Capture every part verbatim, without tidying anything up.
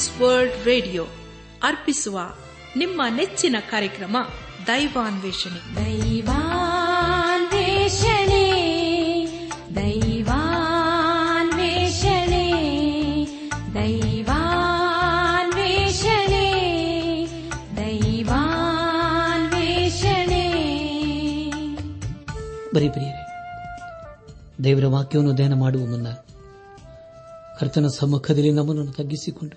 ಟ್ರಾನ್ಸ್ World radio ಅರ್ಪಿಸುವ ನಿಮ್ಮ ನೆಚ್ಚಿನ ಕಾರ್ಯಕ್ರಮ ದೈವಾನ್ವೇಷಣೆ. ದೈವಾನ್ವೇಷಣೆ ದೈವಾನ್ವೇಷಣೆ ದೈವಾನ್ವೇಷಣೆ ದೈವಾನ್ವೇಷಣೆ. ಬರೀ ಪ್ರಿಯರೇ, ದೇವರ ವಾಕ್ಯವನ್ನು ಧ್ಯಾನ ಮಾಡುವ ಮುನ್ನ ಕರ್ತನ ಸಮ್ಮುಖದಲ್ಲಿ ನಮ್ಮನ್ನು ತಗ್ಗಿಸಿಕೊಂಡು,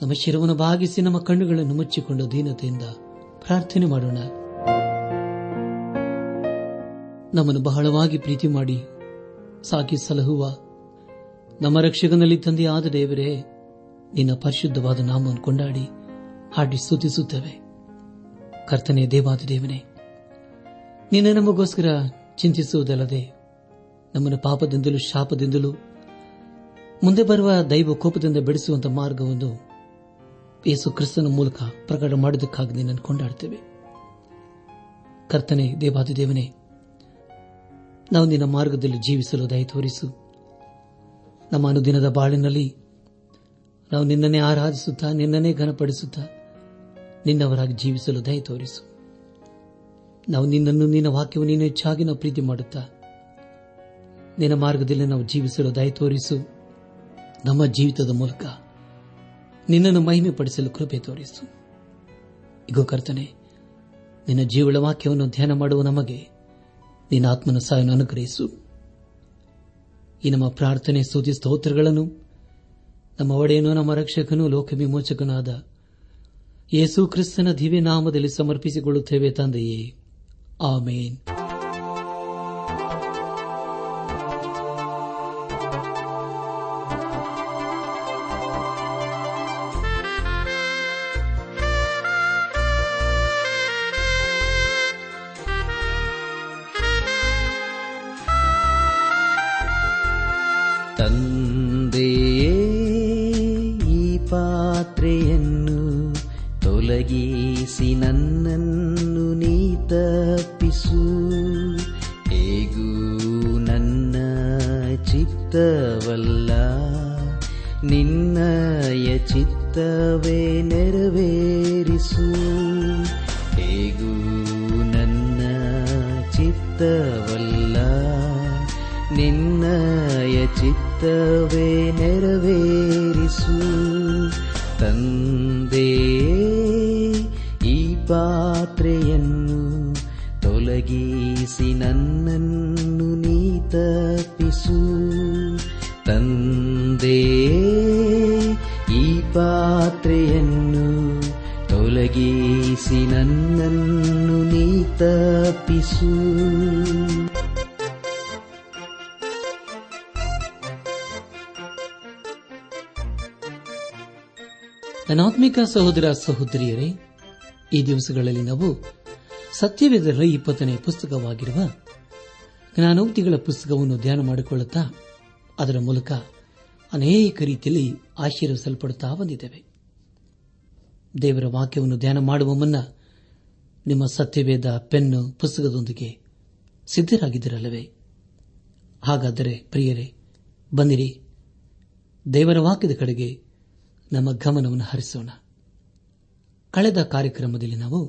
ನಮ್ಮ ಶಿರವನ್ನು ಭಾಗಿಸಿ, ನಮ್ಮ ಕಣ್ಣುಗಳನ್ನು ಮುಚ್ಚಿಕೊಂಡು ದೀನತೆಯಿಂದ ಪ್ರಾರ್ಥನೆ ಮಾಡೋಣ. ನಮ್ಮನ್ನು ಬಹಳವಾಗಿ ಪ್ರೀತಿ ಮಾಡಿ ಸಾಕಿ ಸಲಹುವ ನಮ್ಮ ರಕ್ಷಕನಲ್ಲಿ ತಂದೆಯಾದ ದೇವರೇ, ನಿನ್ನ ಪರಿಶುದ್ಧವಾದ ನಾಮವನ್ನು ಕೊಂಡಾಡಿ ಹಾಡಿ ಸ್ತುತಿಸುತ್ತೇವೆ. ಕರ್ತನೇ, ದೇವಾದ ದೇವನೇ, ನಿನ್ನ ನಮಗೋಸ್ಕರ ಚಿಂತಿಸುವುದಲ್ಲದೆ ನಮ್ಮನ್ನು ಪಾಪದಿಂದಲೂ ಶಾಪದಿಂದಲೂ ಮುಂದೆ ಬರುವ ದೈವ ಕೋಪದಿಂದ ಬಿಡಿಸುವಂತಹ ಮಾರ್ಗವನ್ನು ಯೇಸು ಕ್ರಿಸ್ತನ ಮೂಲಕ ಪ್ರಕಟ ಮಾಡೋದಕ್ಕಾಗಿ ನಿನ್ನನ್ನು ಕೊಂಡಾಡ್ತೇವೆ. ಕರ್ತನೆ, ದೇವಾದಿದೇವನೇ, ನಾವು ನಿನ್ನ ಮಾರ್ಗದಲ್ಲಿ ಜೀವಿಸಲು ದಯ ತೋರಿಸು. ನಮ್ಮ ಅನುದಿನದ ಬಾಳಿನಲ್ಲಿ ನಾವು ನಿನ್ನನ್ನೇ ಆರಾಧಿಸುತ್ತಾ, ನಿನ್ನನ್ನೇ ಘನಪಡಿಸುತ್ತಾ, ನಿನ್ನವರಾಗಿ ಜೀವಿಸಲು ದಯ ತೋರಿಸು. ನಾವು ನಿನ್ನನ್ನು, ನಿನ್ನ ವಾಕ್ಯವನ್ನು, ನಿನ್ನ ಹೆಚ್ಚಾಗಿ ನಾವು ಪ್ರೀತಿ ಮಾಡುತ್ತಾ ನಿನ್ನ ಮಾರ್ಗದಲ್ಲಿ ನಾವು ಜೀವಿಸಲು ದಯ ತೋರಿಸು. ನಮ್ಮ ಜೀವಿತದ ಮೂಲಕ ನಿನ್ನನ್ನು ಮಹಿಮೆ ಪಡಿಸಲು ಕೃಪೆ ತೋರಿಸು. ಇಗೋ ಕರ್ತನೆ, ನಿನ್ನ ಜೀವಳ ವಾಕ್ಯವನ್ನು ಧ್ಯಾನ ಮಾಡುವ ನಮಗೆ ನಿನ್ನ ಆತ್ಮನ ಸಹಾಯವನ್ನು ಅನುಗ್ರಹಿಸು. ಈ ನಮ್ಮ ಪ್ರಾರ್ಥನೆ ಸ್ತುತಿ ಸ್ತೋತ್ರಗಳನ್ನು ನಮ್ಮ ಒಡೆಯನು, ನಮ್ಮ ರಕ್ಷಕನೂ ಲೋಕ ವಿಮೋಚಕನಾದ ಯೇಸು ಕ್ರಿಸ್ತನ ದಿವ್ಯ ನಾಮದಲ್ಲಿ ಸಮರ್ಪಿಸಿಕೊಳ್ಳುತ್ತೇವೆ ತಂದೆಯೇ, ಆಮೇನ್. ತಂದೆಯೇ, ಈ ಪಾತ್ರೆಯನ್ನು ತೊಲಗಿಸಿ ನನ್ನನ್ನು ನೀ ತಪ್ಪಿಸು. ಹೇಗೂ ನನ್ನ ಚಿತ್ತವಲ್ಲ, ನಿನ್ನಯ ಚಿತ್ತವೇ ನೆರವೇರಿಸು. ಹೇಗೂ ನನ್ನ ಚಿತ್ತವಲ್ಲ, ನಿನ್ನಯ ಚಿತ್ತವೇ ನೆರವೇರಿಸು. ತಂದೆಯೇ, ಈ ಪಾತ್ರೆಯನ್ನು ತೊಲಗಿಸಿ ನನ್ನನ್ನು ನೀ ತಪ್ಪಿಸು. ತಂದೆಯೇ, ಈ ಪಾತ್ರೆಯನ್ನು ತೊಲಗಿಸಿ ನನ್ನನ್ನು ನೀ ತಪ್ಪಿಸು. ಅನಾತ್ಮಿಕ ಸಹೋದರ ಸಹೋದರಿಯರೇ, ಈ ದಿವಸಗಳಲ್ಲಿ ನಾವು ಸತ್ಯವೇದರ ಇಪ್ಪತ್ತನೇ ಪುಸ್ತಕವಾಗಿರುವ ಜ್ಞಾನೋಕ್ತಿಗಳ ಪುಸ್ತಕವನ್ನು ಧ್ಯಾನ ಮಾಡಿಕೊಳ್ಳುತ್ತಾ ಅದರ ಮೂಲಕ ಅನೇಕ ರೀತಿಯಲ್ಲಿ ಆಶೀರ್ವಿಸಲ್ಪಡುತ್ತಾ ಬಂದಿದ್ದೇವೆ. ದೇವರ ವಾಕ್ಯವನ್ನು ಧ್ಯಾನ ಮಾಡುವ ಮುನ್ನ ನಿಮ್ಮ ಸತ್ಯವೇದ ಪೆನ್ನು ಪುಸ್ತಕದೊಂದಿಗೆ ಸಿದ್ದರಾಗಿದ್ದರಲ್ಲವೇ? ಹಾಗಾದರೆ ಪ್ರಿಯರೇ, ಬನ್ನಿರಿ, ದೇವರ ವಾಕ್ಯದ ಕಡೆಗೆ ನಮ್ಮ ಗಮನವನ್ನು ಹರಿಸೋಣ. ಕಳೆದ ಕಾರ್ಯಕ್ರಮದಲ್ಲಿ ನಾವು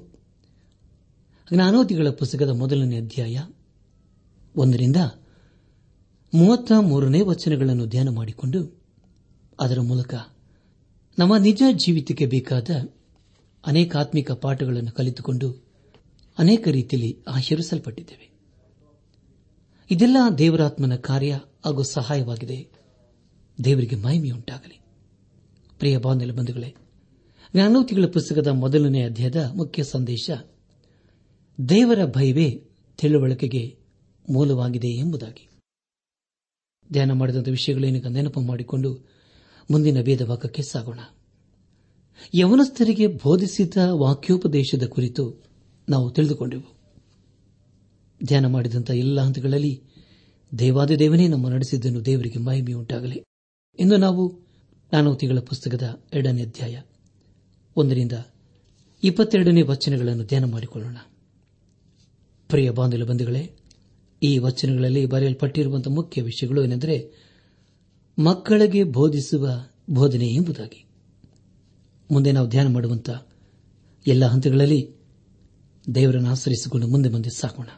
ಜ್ಞಾನೋಕ್ತಿಗಳ ಪುಸ್ತಕದ ಮೊದಲನೇ ಅಧ್ಯಾಯ ಒಂದರಿಂದ ಮೂವತ್ತ ಮೂರನೇ ವಚನಗಳನ್ನು ಧ್ಯಾನ ಮಾಡಿಕೊಂಡು ಅದರ ಮೂಲಕ ನಮ್ಮ ನಿಜ ಜೀವಿತಕ್ಕೆ ಬೇಕಾದ ಅನೇಕ ಆತ್ಮಿಕ ಪಾಠಗಳನ್ನು ಕಲಿತುಕೊಂಡು ಅನೇಕ ರೀತಿಯಲ್ಲಿ ಆಶೀರ್ವಿಸಲ್ಪಟ್ಟಿದ್ದೇವೆ. ಇದೆಲ್ಲ ದೇವರಾತ್ಮನ ಕಾರ್ಯ ಹಾಗೂ ಸಹಾಯವಾಗಿದೆ. ದೇವರಿಗೆ ಮಹಿಮೆಯುಂಟಾಗಲಿ. ಪ್ರಿಯ ಬಾಂಧವ ಬಂಧುಗಳೇ, ಜ್ಞಾನೋಕ್ತಿಗಳ ಪುಸ್ತಕದ ಮೊದಲನೇ ಅಧ್ಯಾಯದ ಮುಖ್ಯ ಸಂದೇಶ ದೇವರ ಭಯವೇ ತಿಳುವಳಿಕೆಗೆ ಮೂಲವಾಗಿದೆ ಎಂಬುದಾಗಿ ಧ್ಯಾನ ಮಾಡಿದಂಥ ವಿಷಯಗಳೇನು ನೆನಪು ಮಾಡಿಕೊಂಡು ಮುಂದಿನ ವೇದ ಭಾಗಕ್ಕೆ ಸಾಗೋಣ. ಯವನಸ್ಥರಿಗೆ ಬೋಧಿಸಿದ ವಾಕ್ಯೋಪದೇಶದ ಕುರಿತು ನಾವು ತಿಳಿದುಕೊಂಡೆವು. ಧ್ಯಾನ ಮಾಡಿದಂಥ ಎಲ್ಲ ಹಂತಗಳಲ್ಲಿ ದೇವಾದಿ ದೇವನೇ ನಮ್ಮ ನಡೆಸಿದ್ದನ್ನು ದೇವರಿಗೆ ಮಹಿಮೆಯುಂಟಾಗಲಿ. ಇಂದು ನಾವು ಜ್ಞಾನೋಕ್ತಿಗಳ ಪುಸ್ತಕದ ಎರಡನೇ ಅಧ್ಯಾಯ ಒಂದರಿಂದ ಇಪ್ಪತ್ತೆರಡನೇ ವಚನಗಳನ್ನು ಧ್ಯಾನ ಮಾಡಿಕೊಳ್ಳೋಣ. ಪ್ರಿಯ ಬಾಂಧವ ಬಂಧುಗಳೇ, ಈ ವಚನಗಳಲ್ಲಿ ಬರೆಯಲ್ಪಟ್ಟಿರುವಂತಹ ಮುಖ್ಯ ವಿಷಯಗಳು ಏನೆಂದರೆ ಮಕ್ಕಳಿಗೆ ಬೋಧಿಸುವ ಬೋಧನೆ ಎಂಬುದಾಗಿ. ಮುಂದೆ ನಾವು ಧ್ಯಾನ ಮಾಡುವಂಥ ಎಲ್ಲ ಹಂತಗಳಲ್ಲಿ ದೇವರನ್ನು ಆಶ್ರಯಿಸಿಕೊಂಡು ಮುಂದೆ ಮುಂದೆ ಸಾಕೋಣ.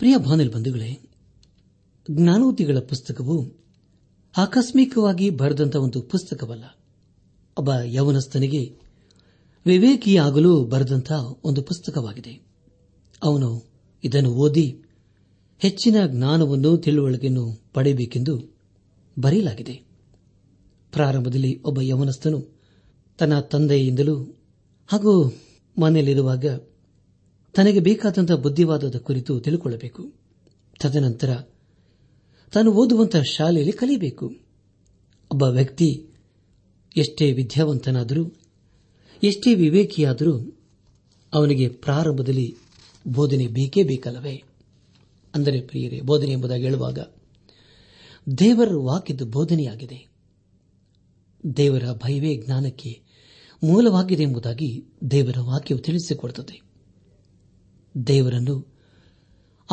ಪ್ರಿಯ ಬಾಂಧವ ಬಂಧುಗಳೇ, ಜ್ಞಾನೋದಿಗಳ ಪುಸ್ತಕವು ಆಕಸ್ಮಿಕವಾಗಿ ಬರೆದಂತಹ ಒಂದು ಪುಸ್ತಕವಲ್ಲ. ಒಬ್ಬ ಯವನಸ್ಥನಿಗೆ ವಿವೇಕಿಯಾಗಲು ಬರೆದಂತಹ ಒಂದು ಪುಸ್ತಕವಾಗಿದೆ. ಅವನು ಇದನ್ನು ಓದಿ ಹೆಚ್ಚಿನ ಜ್ಞಾನವನ್ನು ತಿಳುವಳಿಕೆಯನ್ನು ಪಡೆಯಬೇಕೆಂದು ಬರೆಯಲಾಗಿದೆ. ಪ್ರಾರಂಭದಲ್ಲಿ ಒಬ್ಬ ಯವನಸ್ಥನು ತನ್ನ ತಂದೆಯಿಂದಲೂ ಹಾಗೂ ಮನೆಯಲ್ಲಿರುವಾಗ ತನಗೆ ಬೇಕಾದಂಥ ಬುದ್ಧಿವಾದದ ಕುರಿತು ತಿಳಿದುಕೊಳ್ಳಬೇಕು. ತದನಂತರ ತಾನು ಓದುವಂತಹ ಶಾಲೆಯಲ್ಲಿ ಕಲಿಯಬೇಕು. ಒಬ್ಬ ವ್ಯಕ್ತಿ ಎಷ್ಟೇ ವಿದ್ಯಾವಂತನಾದರೂ ಎಷ್ಟೇ ವಿವೇಕಿಯಾದರೂ ಅವನಿಗೆ ಪ್ರಾರಂಭದಲ್ಲಿ ಬೋಧನೆ ಬೇಕೇ ಬೇಕಲ್ಲವೇ? ಅಂದರೆ ಪ್ರಿಯರೇ, ಬೋಧನೆ ಎಂಬುದಾಗಿ ಹೇಳುವಾಗ ದೇವರ ವಾಕ್ಯದ ಬೋಧನೆಯಾಗಿದೆ. ದೇವರ ಭಯವೇ ಜ್ಞಾನಕ್ಕೆ ಮೂಲವಾಗಿದೆ ಎಂಬುದಾಗಿ ದೇವರ ವಾಕ್ಯವು ತಿಳಿಸಿಕೊಡುತ್ತದೆ. ದೇವರನ್ನು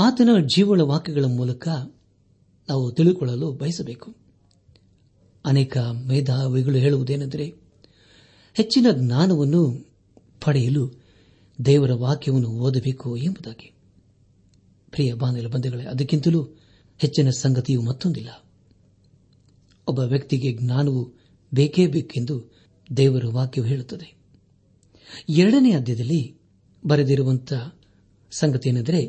ಆತನ ಜೀವನ ವಾಕ್ಯಗಳ ಮೂಲಕ ನಾವು ತಿಳಿದುಕೊಳ್ಳಲು ಬಯಸಬೇಕು. ಅನೇಕ ಮೇಧಾವಿಗಳು ಹೇಳುವುದೇನೆಂದರೆ, ಹೆಚ್ಚಿನ ಜ್ಞಾನವನ್ನು ಪಡೆಯಲು ದೇವರ ವಾಕ್ಯವನ್ನು ಓದಬೇಕು ಎಂಬುದಾಗಿ. ಪ್ರಿಯ ಬಾಂಧವ ಬಂಧುಗಳೇ, ಅದಕ್ಕಿಂತಲೂ ಹೆಚ್ಚಿನ ಸಂಗತಿಯು ಮತ್ತೊಂದಿಲ್ಲ. ಒಬ್ಬ ವ್ಯಕ್ತಿಗೆ ಜ್ಞಾನವು ಬೇಕೇ ಬೇಕೆಂದು ದೇವರ ವಾಕ್ಯವು ಹೇಳುತ್ತದೆ. ಎರಡನೇ ಅಧ್ಯಾಯದಲ್ಲಿ ಬರೆದಿರುವಂತಹ ಸಂಗತಿ ಏನೆಂದರೆ,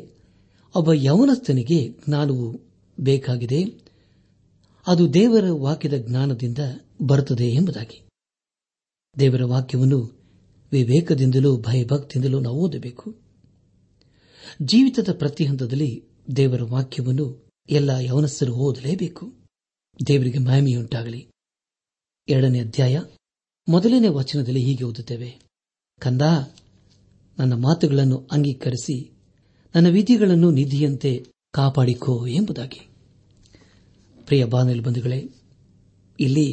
ಒಬ್ಬ ಯವನಸ್ಥನಿಗೆ ಜ್ಞಾನವು ಬೇಕಾಗಿದೆ, ಅದು ದೇವರ ವಾಕ್ಯದ ಜ್ಞಾನದಿಂದ ಬರುತ್ತದೆ ಎಂಬುದಾಗಿ. ದೇವರ ವಾಕ್ಯವನ್ನು ವಿವೇಕದಿಂದಲೂ ಭಯಭಕ್ತಿಯಿಂದಲೂ ನಾವು ಓದಬೇಕು. ಜೀವಿತದ ಪ್ರತಿ ಹಂತದಲ್ಲಿ ದೇವರ ವಾಕ್ಯವನ್ನು ಎಲ್ಲ ಯವನಸ್ಥರು ಓದಲೇಬೇಕು. ದೇವರಿಗೆ ಮಹಿಮೆಯುಂಟಾಗಲಿ. ಎರಡನೇ ಅಧ್ಯಾಯ ಮೊದಲನೇ ವಚನದಲ್ಲಿ ಹೀಗೆ ಓದುತ್ತೇವೆ: ಕಂದಾ, ನನ್ನ ಮಾತುಗಳನ್ನು ಅಂಗೀಕರಿಸಿ ನನ್ನ ವಿಧಿಗಳನ್ನು ನಿಧಿಯಂತೆ ಕಾಪಾಡಿಕೋ ಎಂಬುದಾಗಿ. ಪ್ರಿಯ ಬಾಂಧವ ಬಂಧುಗಳೇ, ಇಲ್ಲಿ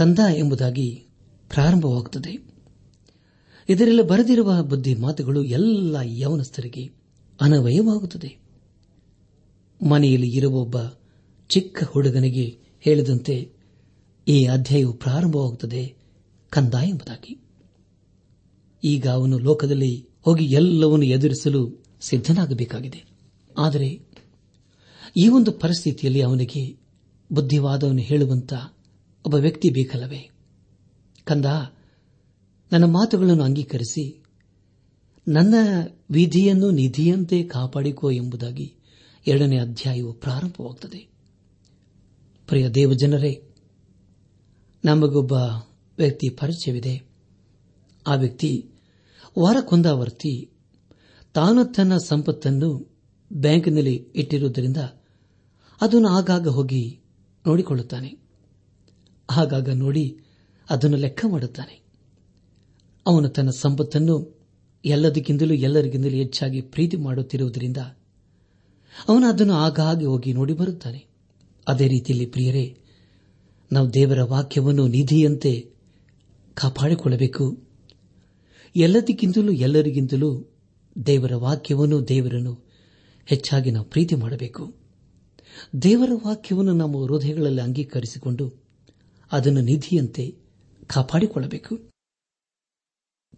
ಕಂದ ಎಂಬುದಾಗಿ ಪ್ರಾರಂಭವಾಗುತ್ತದೆ. ಇದರಲ್ಲಿ ಬರೆದಿರುವ ಬುದ್ಧಿ ಮಾತುಗಳು ಎಲ್ಲ ಯವನಸ್ಥರಿಗೆ ಅನವಯವಾಗುತ್ತದೆ. ಮನೆಯಲ್ಲಿ ಇರುವ ಒಬ್ಬ ಚಿಕ್ಕ ಹುಡುಗನಿಗೆ ಹೇಳಿದಂತೆ ಈ ಅಧ್ಯಾಯವು ಪ್ರಾರಂಭವಾಗುತ್ತದೆ ಕಂದ ಎಂಬುದಾಗಿ. ಈಗ ಅವನು ಲೋಕದಲ್ಲಿ ಹೋಗಿ ಎಲ್ಲವನ್ನು ಎದುರಿಸಲು ಸಿದ್ಧನಾಗಬೇಕಾಗಿದೆ. ಆದರೆ ಈ ಒಂದು ಪರಿಸ್ಥಿತಿಯಲ್ಲಿ ಅವನಿಗೆ ಬುದ್ಧಿವಾದವನ್ನು ಹೇಳುವಂತ ಒಬ್ಬ ವ್ಯಕ್ತಿ ಬೇಕಲ್ಲವೇ? ಕಂದ, ನನ್ನ ಮಾತುಗಳನ್ನು ಅಂಗೀಕರಿಸಿ ನನ್ನ ವಿಧಿಯನ್ನು ನಿಧಿಯಂತೆ ಕಾಪಾಡಿಕೋ ಎಂಬುದಾಗಿ ಎರಡನೇ ಅಧ್ಯಾಯವು ಪ್ರಾರಂಭವಾಗುತ್ತದೆ. ಪ್ರಿಯ ದೇವಜನರೇ, ನಮಗೊಬ್ಬ ವ್ಯಕ್ತಿ ಪರಿಚಯವಿದೆ. ಆ ವ್ಯಕ್ತಿ ವಾರಕ್ಕೊಂದಾವರ್ತಿ ತಾನು ತನ್ನ ಸಂಪತ್ತನ್ನು ಬ್ಯಾಂಕ್ನಲ್ಲಿ ಇಟ್ಟಿರುವುದರಿಂದ ಅದನ್ನು ಆಗಾಗ ಹೋಗಿ ನೋಡಿಕೊಳ್ಳುತ್ತಾನೆ. ಆಗಾಗ ನೋಡಿ ಅದನ್ನು ಲೆಕ್ಕ ಮಾಡುತ್ತಾನೆ. ಅವನು ತನ್ನ ಸಂಪತ್ತನ್ನು ಎಲ್ಲದಕ್ಕಿಂತಲೂ ಎಲ್ಲರಿಗಿಂತಲೂ ಹೆಚ್ಚಾಗಿ ಪ್ರೀತಿ ಮಾಡುತ್ತಿರುವುದರಿಂದ ಅವನು ಅದನ್ನು ಆಗಾಗ ಹೋಗಿ ನೋಡಿ ಬರುತ್ತಾನೆ. ಅದೇ ರೀತಿಯಲ್ಲಿ ಪ್ರಿಯರೇ, ನಾವು ದೇವರ ವಾಕ್ಯವನ್ನು ನಿಧಿಯಂತೆ ಕಾಪಾಡಿಕೊಳ್ಳಬೇಕು. ಎಲ್ಲದಕ್ಕಿಂತಲೂ ಎಲ್ಲರಿಗಿಂತಲೂ ದೇವರ ವಾಕ್ಯವನ್ನು, ದೇವರನ್ನು ಹೆಚ್ಚಾಗಿ ನಾವು ಪ್ರೀತಿ ಮಾಡಬೇಕು. ದೇವರ ವಾಕ್ಯವನ್ನು ನಮ್ಮ ಹೃದಯಗಳಲ್ಲಿ ಅಂಗೀಕರಿಸಿಕೊಂಡು ಅದನ್ನು ನಿಧಿಯಂತೆ ಕಾಪಾಡಿಕೊಳ್ಳಬೇಕು.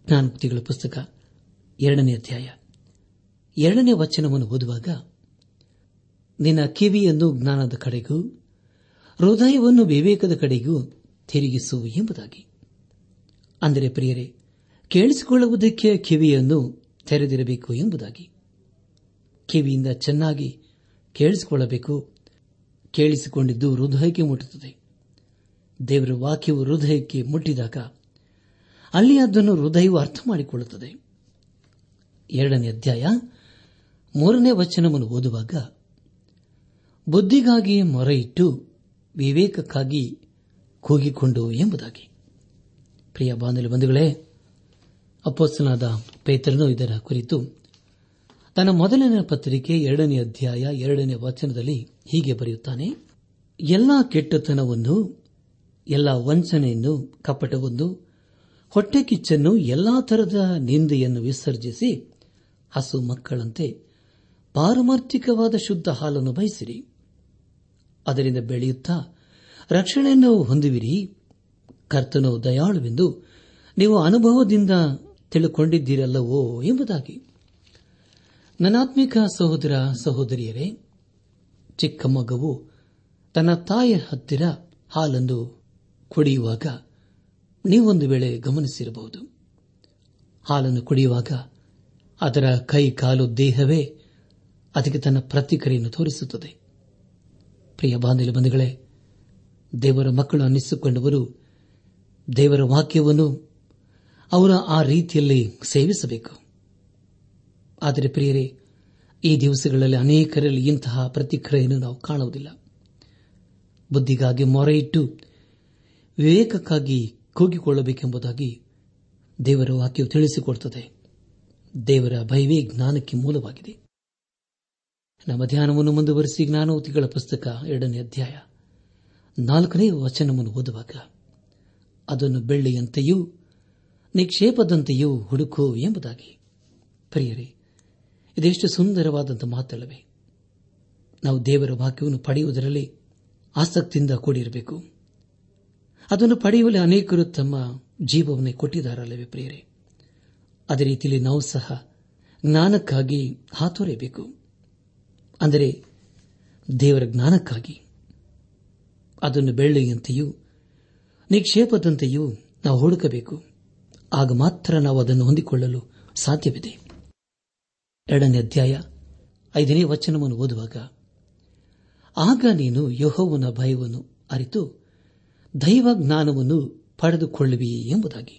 ಜ್ಞಾನೋಕ್ತಿಗಳ ಪುಸ್ತಕ ಎರಡನೇ ಅಧ್ಯಾಯ ಎರಡನೇ ವಚನವನ್ನು ಓದುವಾಗ, ನಿನ್ನ ಕಿವಿಯನ್ನು ಜ್ಞಾನದ ಕಡೆಗೂ ಹೃದಯವನ್ನು ವಿವೇಕದ ಕಡೆಗೂ ತಿರುಗಿಸು ಎಂಬುದಾಗಿ. ಅಂದರೆ ಪ್ರಿಯರೇ, ಕೇಳಿಸಿಕೊಳ್ಳುವುದಕ್ಕೆ ಕಿವಿಯನ್ನು ತೆರೆದಿರಬೇಕು ಎಂಬುದಾಗಿ. ಕಿವಿಯಿಂದ ಚೆನ್ನಾಗಿ ಕೇಳಿಸಿಕೊಳ್ಳಬೇಕು. ಕೇಳಿಸಿಕೊಂಡಿದ್ದು ಹೃದಯಕ್ಕೆ ಮುಟ್ಟುತ್ತದೆ. ದೇವರ ವಾಕ್ಯವು ಹೃದಯಕ್ಕೆ ಮುಟ್ಟಿದಾಗ ಅಲ್ಲಿ ಅದನ್ನು ಹೃದಯವು ಅರ್ಥ ಮಾಡಿಕೊಳ್ಳುತ್ತದೆ. ಎರಡನೇ ಅಧ್ಯಾಯ ಮೂರನೇ ವಚನವನ್ನು ಓದುವಾಗ, ಬುದ್ಧಿಗಾಗಿ ಮೊರೆಯಿಟ್ಟು ವಿವೇಕಕ್ಕಾಗಿ ಕೂಗಿಕೊಂಡು ಎಂಬುದಾಗಿ. ಪ್ರಿಯ ಬಾಂಧವ ಬಂಧುಗಳೇ, ಅಪೊಸ್ತಲನಾದ ಪೇತ್ರನು ಇದರ ಕುರಿತು ತನ್ನ ಮೊದಲನೇ ಪತ್ರಿಕೆ ಎರಡನೇ ಅಧ್ಯಾಯ ಎರಡನೇ ವಚನದಲ್ಲಿ ಹೀಗೆ ಬರೆಯುತ್ತಾನೆ: ಎಲ್ಲಾ ಕೆಟ್ಟತನವನ್ನು, ಎಲ್ಲಾ ವಂಚನೆಯನ್ನು, ಕಪಟವನ್ನು, ಹೊಟ್ಟೆ ಕಿಚ್ಚನ್ನು, ಎಲ್ಲಾ ತರದ ನಿಂದೆಯನ್ನು ವಿಸರ್ಜಿಸಿ ಹಸು ಮಕ್ಕಳಂತೆ ಪಾರಮಾರ್ಥಿಕವಾದ ಶುದ್ಧ ಹಾಲನ್ನು ಬಯಸಿರಿ. ಅದರಿಂದ ಬೆಳೆಯುತ್ತಾ ರಕ್ಷಣೆಯನ್ನು ಹೊಂದುವಿರಿ. ಕರ್ತನು ದಯಾಳುವೆಂದು ನೀವು ಅನುಭವದಿಂದ ತಿಳಿದುಕೊಂಡಿದ್ದೀರಲ್ಲವೋ ಎಂಬುದಾಗಿ. ನನಾತ್ಮಿಕ ಸಹೋದರ ಸಹೋದರಿಯರೇ, ಚಿಕ್ಕ ಮಗುವು ತನ್ನ ತಾಯಿಯ ಹತ್ತಿರ ಹಾಲನ್ನು ಕುಡಿಯುವಾಗ ನೀವೊಂದು ವೇಳೆ ಗಮನಿಸಿರಬಹುದು. ಹಾಲನ್ನು ಕುಡಿಯುವಾಗ ಅದರ ಕೈ ಕಾಲು ದೇಹವೇ ಅದಕ್ಕೆ ತನ್ನ ಪ್ರತಿಕ್ರಿಯೆಯನ್ನು ತೋರಿಸುತ್ತದೆ. ಪ್ರಿಯ ಬಾಂಧವರೇ, ದೇವರ ಮಕ್ಕಳು ಅನ್ನಿಸಿಕೊಂಡವರು ದೇವರ ವಾಕ್ಯವನ್ನು ಅವರು ಆ ರೀತಿಯಲ್ಲಿ ಸೇವಿಸಬೇಕು. ಆದರೆ ಪ್ರಿಯರೇ, ಈ ದಿವಸಗಳಲ್ಲಿ ಅನೇಕರಲ್ಲಿ ಇಂತಹ ಪ್ರತಿಕ್ರಿಯೆಯನ್ನು ನಾವು ಕಾಣುವುದಿಲ್ಲ. ಬುದ್ಧಿಗಾಗಿ ಮೊರೆಯಿಟ್ಟು ವಿವೇಕಕ್ಕಾಗಿ ಕೂಗಿಕೊಳ್ಳಬೇಕೆಂಬುದಾಗಿ ದೇವರ ವಾಕ್ಯವು ತಿಳಿಸಿಕೊಡುತ್ತದೆ. ದೇವರ ಭಯವೇ ಜ್ಞಾನಕ್ಕೆ ಮೂಲವಾಗಿದೆ. ನಮ್ಮ ಧ್ಯಾನವನ್ನು ಮುಂದುವರೆಸಿ ಜ್ಞಾನೋತಿಗಳ ಪುಸ್ತಕ ಎರಡನೇ ಅಧ್ಯಾಯ ನಾಲ್ಕನೇ ವಚನವನ್ನು ಓದುವಾಗ, ಅದನ್ನು ಬೆಳ್ಳಿಯಂತೆಯೂ ನಿಕ್ಷೇಪದಂತೆಯೂ ಹುಡುಕು ಎಂಬುದಾಗಿ. ಪ್ರಿಯರೇ, ಇದೆಷ್ಟು ಸುಂದರವಾದಂಥ ಮಾತಲ್ಲವೇ? ನಾವು ದೇವರ ವಾಕ್ಯವನ್ನು ಪಡೆಯುವುದರಲ್ಲಿ ಆಸಕ್ತಿಯಿಂದ ಕೂಡಿರಬೇಕು. ಅದನ್ನು ಪಡೆಯುವಲ್ಲಿ ಅನೇಕರು ತಮ್ಮ ಜೀವವನ್ನೇ ಕೊಟ್ಟಿದ್ದಾರಲ್ಲವೇ ಪ್ರಿಯರೇ? ಅದೇ ರೀತಿಯಲ್ಲಿ ನಾವು ಸಹ ಜ್ಞಾನಕ್ಕಾಗಿ ಹಾತೊರೆಯಬೇಕು, ಅಂದರೆ ದೇವರ ಜ್ಞಾನಕ್ಕಾಗಿ. ಅದನ್ನು ಬೆಳ್ಳಿಯಂತೆಯೂ ನಿಕ್ಷೇಪದಂತೆಯೂ ನಾವು ಹುಡುಕಬೇಕು. ಆಗ ಮಾತ್ರ ನಾವು ಅದನ್ನು ಹೊಂದಿಕೊಳ್ಳಲು ಸಾಧ್ಯವಿದೆ. ಎರಡನೇ ಅಧ್ಯಾಯ ಐದನೇ ವಚನವನ್ನು ಓದುವಾಗ, ಆಗ ನೀನು ಯೆಹೋವನ ಭಯವನ್ನು ಅರಿತು ದೈವ ಜ್ಞಾನವನ್ನು ಪಡೆದುಕೊಳ್ಳುವಿ ಎಂಬುದಾಗಿ.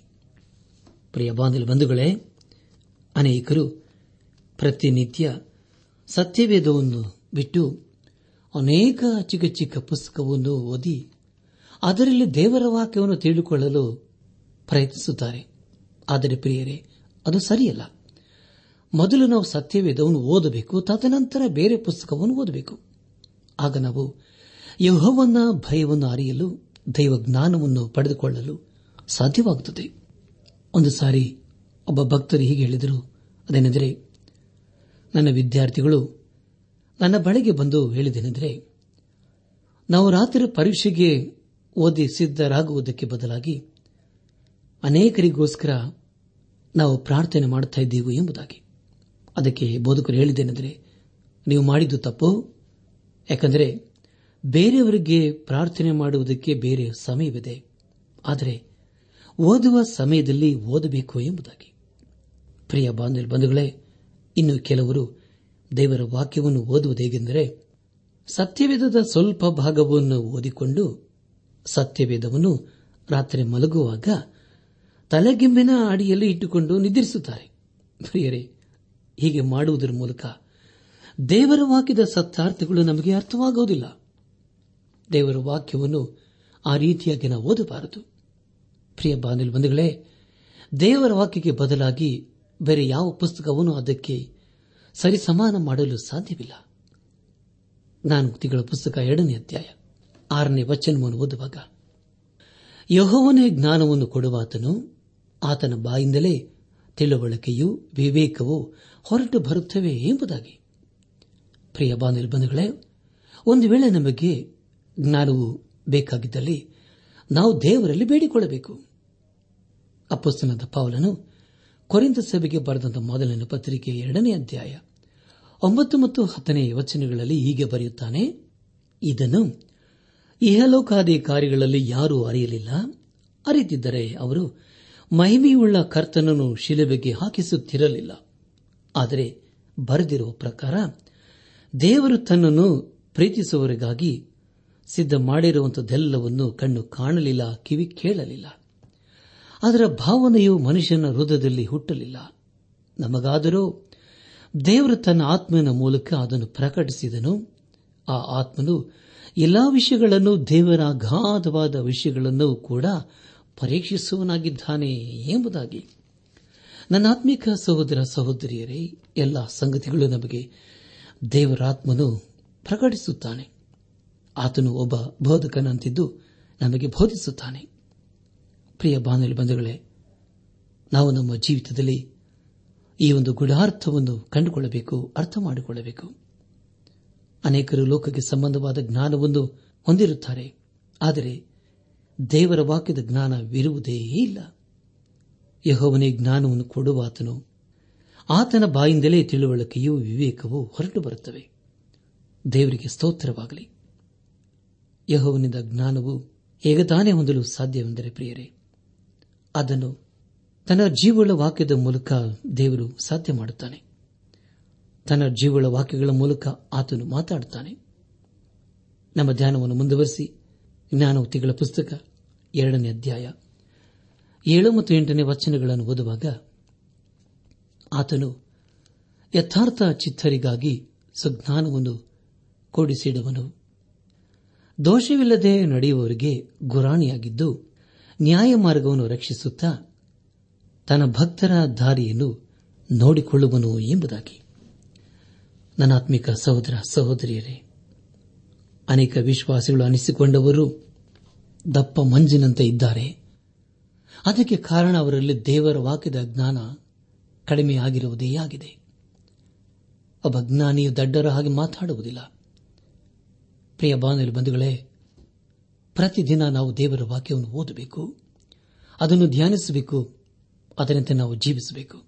ಪ್ರಿಯ ಬಂಧುಗಳೇ, ಅನೇಕರು ಪ್ರತಿನಿತ್ಯ ಸತ್ಯವೇದವನ್ನು ಬಿಟ್ಟು ಅನೇಕ ಚಿಕ್ಕ ಚಿಕ್ಕ ಪುಸ್ತಕವನ್ನು ಓದಿ ಅದರಲ್ಲಿ ದೇವರ ವಾಕ್ಯವನ್ನು ತಿಳಿದುಕೊಳ್ಳಲು ಪ್ರಯತ್ನಿಸುತ್ತಾರೆ. ಆದರೆ ಪ್ರಿಯರೇ, ಅದು ಸರಿಯಲ್ಲ. ಮೊದಲು ನಾವು ಸತ್ಯವೇದವನ್ನು ಓದಬೇಕು, ತದನಂತರ ಬೇರೆ ಪುಸ್ತಕವನ್ನು ಓದಬೇಕು. ಆಗ ನಾವು ಯೆಹೋವನ ಭಯವನ್ನು ಅರಿಯಲು ದೈವ ಜ್ಞಾನವನ್ನು ಪಡೆದುಕೊಳ್ಳಲು ಸಾಧ್ಯವಾಗುತ್ತದೆ. ಒಂದು ಸಾರಿ ಒಬ್ಬ ಭಕ್ತರು ಹೀಗೆ ಹೇಳಿದರು, ಅದೇನೆಂದರೆ, ನನ್ನ ವಿದ್ಯಾರ್ಥಿಗಳು ನನ್ನ ಬಳಿಗೆ ಬಂದು ಹೇಳಿದೇನೆಂದರೆ, ನಾವು ರಾತ್ರಿ ಪರೀಕ್ಷೆಗೆ ಓದಿ ಸಿದ್ಧರಾಗುವುದಕ್ಕೆ ಬದಲಾಗಿ ಅನೇಕರಿಗೋಸ್ಕರ ನಾವು ಪ್ರಾರ್ಥನೆ ಮಾಡುತ್ತಾ ಇದ್ದೀವಿ ಎಂಬುದಾಗಿ. ಅದಕ್ಕೆ ಬೋಧಕರು ಹೇಳಿದ್ದೇನೆಂದರೆ, ನೀವು ಮಾಡಿದ್ದು ತಪ್ಪು, ಯಾಕೆಂದರೆ ಬೇರೆಯವರಿಗೆ ಪ್ರಾರ್ಥನೆ ಮಾಡುವುದಕ್ಕೆ ಬೇರೆ ಸಮಯವಿದೆ, ಆದರೆ ಓದುವ ಸಮಯದಲ್ಲಿ ಓದಬೇಕು ಎಂಬುದಾಗಿ. ಪ್ರಿಯ ಬಾಂಧವರೇ, ಇನ್ನು ಕೆಲವರು ದೇವರ ವಾಕ್ಯವನ್ನು ಓದುವುದು ಹೇಗೆಂದರೆ, ಸತ್ಯವೇದದ ಸ್ವಲ್ಪ ಭಾಗವನ್ನು ಓದಿಕೊಂಡು ಸತ್ಯವೇದವನ್ನು ರಾತ್ರಿ ಮಲಗುವಾಗ ತಲೆಗೆಂಬಿನ ಅಡಿಯಲ್ಲಿ ಇಟ್ಟುಕೊಂಡು ನಿದ್ರಿಸುತ್ತಾರೆ. ಪ್ರಿಯರೇ, ಹೀಗೆ ಮಾಡುವುದರ ಮೂಲಕ ದೇವರ ವಾಕ್ಯದ ಸತ್ಯಾರ್ಥಗಳು ನಮಗೆ ಅರ್ಥವಾಗುವುದಿಲ್ಲ. ದೇವರ ವಾಕ್ಯವನ್ನು ಆ ರೀತಿಯಾಗಿ ನಾವು ಓದಬಾರದು. ಪ್ರಿಯ ಬಾಂಧವರೇ, ದೇವರ ವಾಕ್ಯಕ್ಕೆ ಬದಲಾಗಿ ಬೇರೆ ಯಾವ ಪುಸ್ತಕವನ್ನು ಅದಕ್ಕೆ ಸರಿಸಮಾನ ಮಾಡಲು ಸಾಧ್ಯವಿಲ್ಲ. ಜ್ಞಾನೋಕ್ತಿಗಳ ಪುಸ್ತಕ ಎರಡನೇ ಅಧ್ಯಾಯ ಆರನೇ ವಚನವನ್ನು ಓದುವಾಗ, ಯೆಹೋವನೇ ಜ್ಞಾನವನ್ನು ಕೊಡುವಾತನು, ಆತನ ಬಾಯಿಂದಲೇ ತಿಳುವಳಿಕೆಯೂ ವಿವೇಕವೂ ಹೊರಟು ಬರುತ್ತವೆ ಎಂಬುದಾಗಿ. ಪ್ರಿಯ ಬಾಂಧವರೇ, ಒಂದು ವೇಳೆ ನಮಗೆ ಜ್ಞಾನವು ಬೇಕಾಗಿದ್ದಲ್ಲಿ ನಾವು ದೇವರಲ್ಲಿ ಬೇಡಿಕೊಳ್ಳಬೇಕು. ಅಪೊಸ್ತಲನಾದ ಪೌಲನು ಕೊರಿಂಥ ಸಭೆಗೆ ಬರೆದಂತಹ ಮೊದಲನೇ ಪತ್ರಿಕೆ ಎರಡನೇ ಅಧ್ಯಾಯ ಒಂಬತ್ತು ಮತ್ತು ಹತ್ತನೇ ವಚನಗಳಲ್ಲಿ ಹೀಗೆ ಬರೆಯುತ್ತಾನೆ, ಇದನ್ನು ಇಹಲೋಕಾಧಿಕಾರಿಗಳಲ್ಲಿ ಯಾರೂ ಅರಿಯಲಿಲ್ಲ, ಅರಿತಿದ್ದರೆ ಅವರು ಮಹಿಮೆಯುಳ್ಳ ಕರ್ತನನ್ನು ಶಿಲುಬೆಗೆ ಹಾಕಿಸುತ್ತಿರಲಿಲ್ಲ. ಆದರೆ ಬರೆದಿರುವ ಪ್ರಕಾರ ದೇವರು ತನ್ನನ್ನು ಪ್ರೀತಿಸುವವರಿಗಾಗಿ ಸಿದ್ಧ ಮಾಡಿರುವಂಥದ್ದೆಲ್ಲವನ್ನು ಕಣ್ಣು ಕಾಣಲಿಲ್ಲ, ಕಿವಿ ಕೇಳಲಿಲ್ಲ, ಅದರ ಭಾವನೆಯು ಮನುಷ್ಯನ ಹೃದಯದಲ್ಲಿ ಹುಟ್ಟಲಿಲ್ಲ. ನಮಗಾದರೂ ದೇವರು ತನ್ನ ಆತ್ಮನ ಮೂಲಕ ಅದನ್ನು ಪ್ರಕಟಿಸಿದನು. ಆ ಆತ್ಮನು ಎಲ್ಲಾ ವಿಷಯಗಳನ್ನು, ದೇವರ ಅಗಾಧವಾದ ವಿಷಯಗಳನ್ನು ಕೂಡ ಪರೀಕ್ಷಿಸುವನಾಗಿದ್ದಾನೆ ಎಂಬುದಾಗಿ. ನನ್ನ ಆತ್ಮಿಕ ಸಹೋದರ ಸಹೋದರಿಯರೇ, ಎಲ್ಲ ಸಂಗತಿಗಳು ನಮಗೆ ದೇವರ ಆತ್ಮನು ಪ್ರಕಟಿಸುತ್ತಾನೆ. ಆತನು ಒಬ್ಬ ಬೋಧಕನಂತಿದ್ದು ನಮಗೆ ಬೋಧಿಸುತ್ತಾನೆ. ಪ್ರಿಯ ಬಾಂಧವ್ಯ ಬಂಧುಗಳೇ, ನಾವು ನಮ್ಮ ಜೀವಿತದಲ್ಲಿ ಈ ಒಂದು ಗೂಢಾರ್ಥವನ್ನು ಕಂಡುಕೊಳ್ಳಬೇಕು, ಅರ್ಥ ಮಾಡಿಕೊಳ್ಳಬೇಕು. ಅನೇಕರು ಲೋಕಕ್ಕೆ ಸಂಬಂಧವಾದ ಜ್ಞಾನವನ್ನು ಹೊಂದಿರುತ್ತಾರೆ, ಆದರೆ ದೇವರ ವಾಕ್ಯದ ಜ್ಞಾನವಿರುವುದೇ ಇಲ್ಲ. ಯೆಹೋವನೇ ಜ್ಞಾನವನ್ನು ಕೊಡುವಾತನು, ಆತನ ಬಾಯಿಂದಲೇ ತಿಳುವಳಿಕೆಯೂ ವಿವೇಕವೂ ಹೊರಟು ಬರುತ್ತವೆ. ದೇವರಿಗೆ ಸ್ತೋತ್ರವಾಗಲಿ. ಯೆಹೋವನಿಂದ ಜ್ಞಾನವು ಹೇಗತಾನೆ ಹೊಂದಲು ಸಾಧ್ಯವೆಂದರೆ ಪ್ರಿಯರೇ, ಅದನ್ನು ತನ್ನ ಜೀವಳ ವಾಕ್ಯದ ಮೂಲಕ ದೇವರು ಸಾಧ್ಯ ಮಾಡುತ್ತಾನೆ. ತನ್ನ ಜೀವಳ ವಾಕ್ಯಗಳ ಮೂಲಕ ಆತನು ಮಾತಾಡುತ್ತಾನೆ. ನಮ್ಮ ಧ್ಯಾನವನ್ನು ಮುಂದುವರಿಸಿ ಜ್ಞಾನೋಕ್ತಿಗಳ ಪುಸ್ತಕ ಎರಡನೇ ಅಧ್ಯಾಯ ಏಳು ಮತ್ತು ಎಂಟನೇ ವಚನಗಳನ್ನು ಓದುವಾಗ, ಆತನು ಯಥಾರ್ಥ ಚಿತ್ತರಿಗಾಗಿ ಸುಜ್ಞಾನವನ್ನು ಕೊಡಿಸಿಡುವನು, ದೋಷವಿಲ್ಲದೆ ನಡೆಯುವವರಿಗೆ ಗುರಾಣಿಯಾಗಿದ್ದು ನ್ಯಾಯ ಮಾರ್ಗವನ್ನು ರಕ್ಷಿಸುತ್ತಾ ತನ್ನ ಭಕ್ತರ ದಾರಿಯನ್ನು ನೋಡಿಕೊಳ್ಳುವನು ಎಂಬುದಾಗಿ. ನನ್ನಾತ್ಮಿಕ ಸಹೋದರ ಸಹೋದರಿಯರೇ, ಅನೇಕ ವಿಶ್ವಾಸಿಗಳು ಅನಿಸಿಕೊಂಡವರು ದಪ್ಪ ಮಂಜಿನಂತೆ ಇದ್ದಾರೆ. ಅದಕ್ಕೆ ಕಾರಣ ಅವರಲ್ಲಿ ದೇವರ ವಾಕ್ಯದ ಜ್ಞಾನ ಕಡಿಮೆಯಾಗಿರುವುದೇ ಆಗಿದೆ. ಒಬ್ಬ ಜ್ಞಾನಿಯು ದಡ್ಡರ ಹಾಗೆ ಮಾತಾಡುವುದಿಲ್ಲ. ಪ್ರಿಯ ಬಾಂಧವ ಬಂಧುಗಳೇ, ಪ್ರತಿದಿನ ನಾವು ದೇವರ ವಾಕ್ಯವನ್ನು ಓದಬೇಕು, ಅದನ್ನು ಧ್ಯಾನಿಸಬೇಕು, ಅದರಂತೆ ನಾವು ಜೀವಿಸಬೇಕು.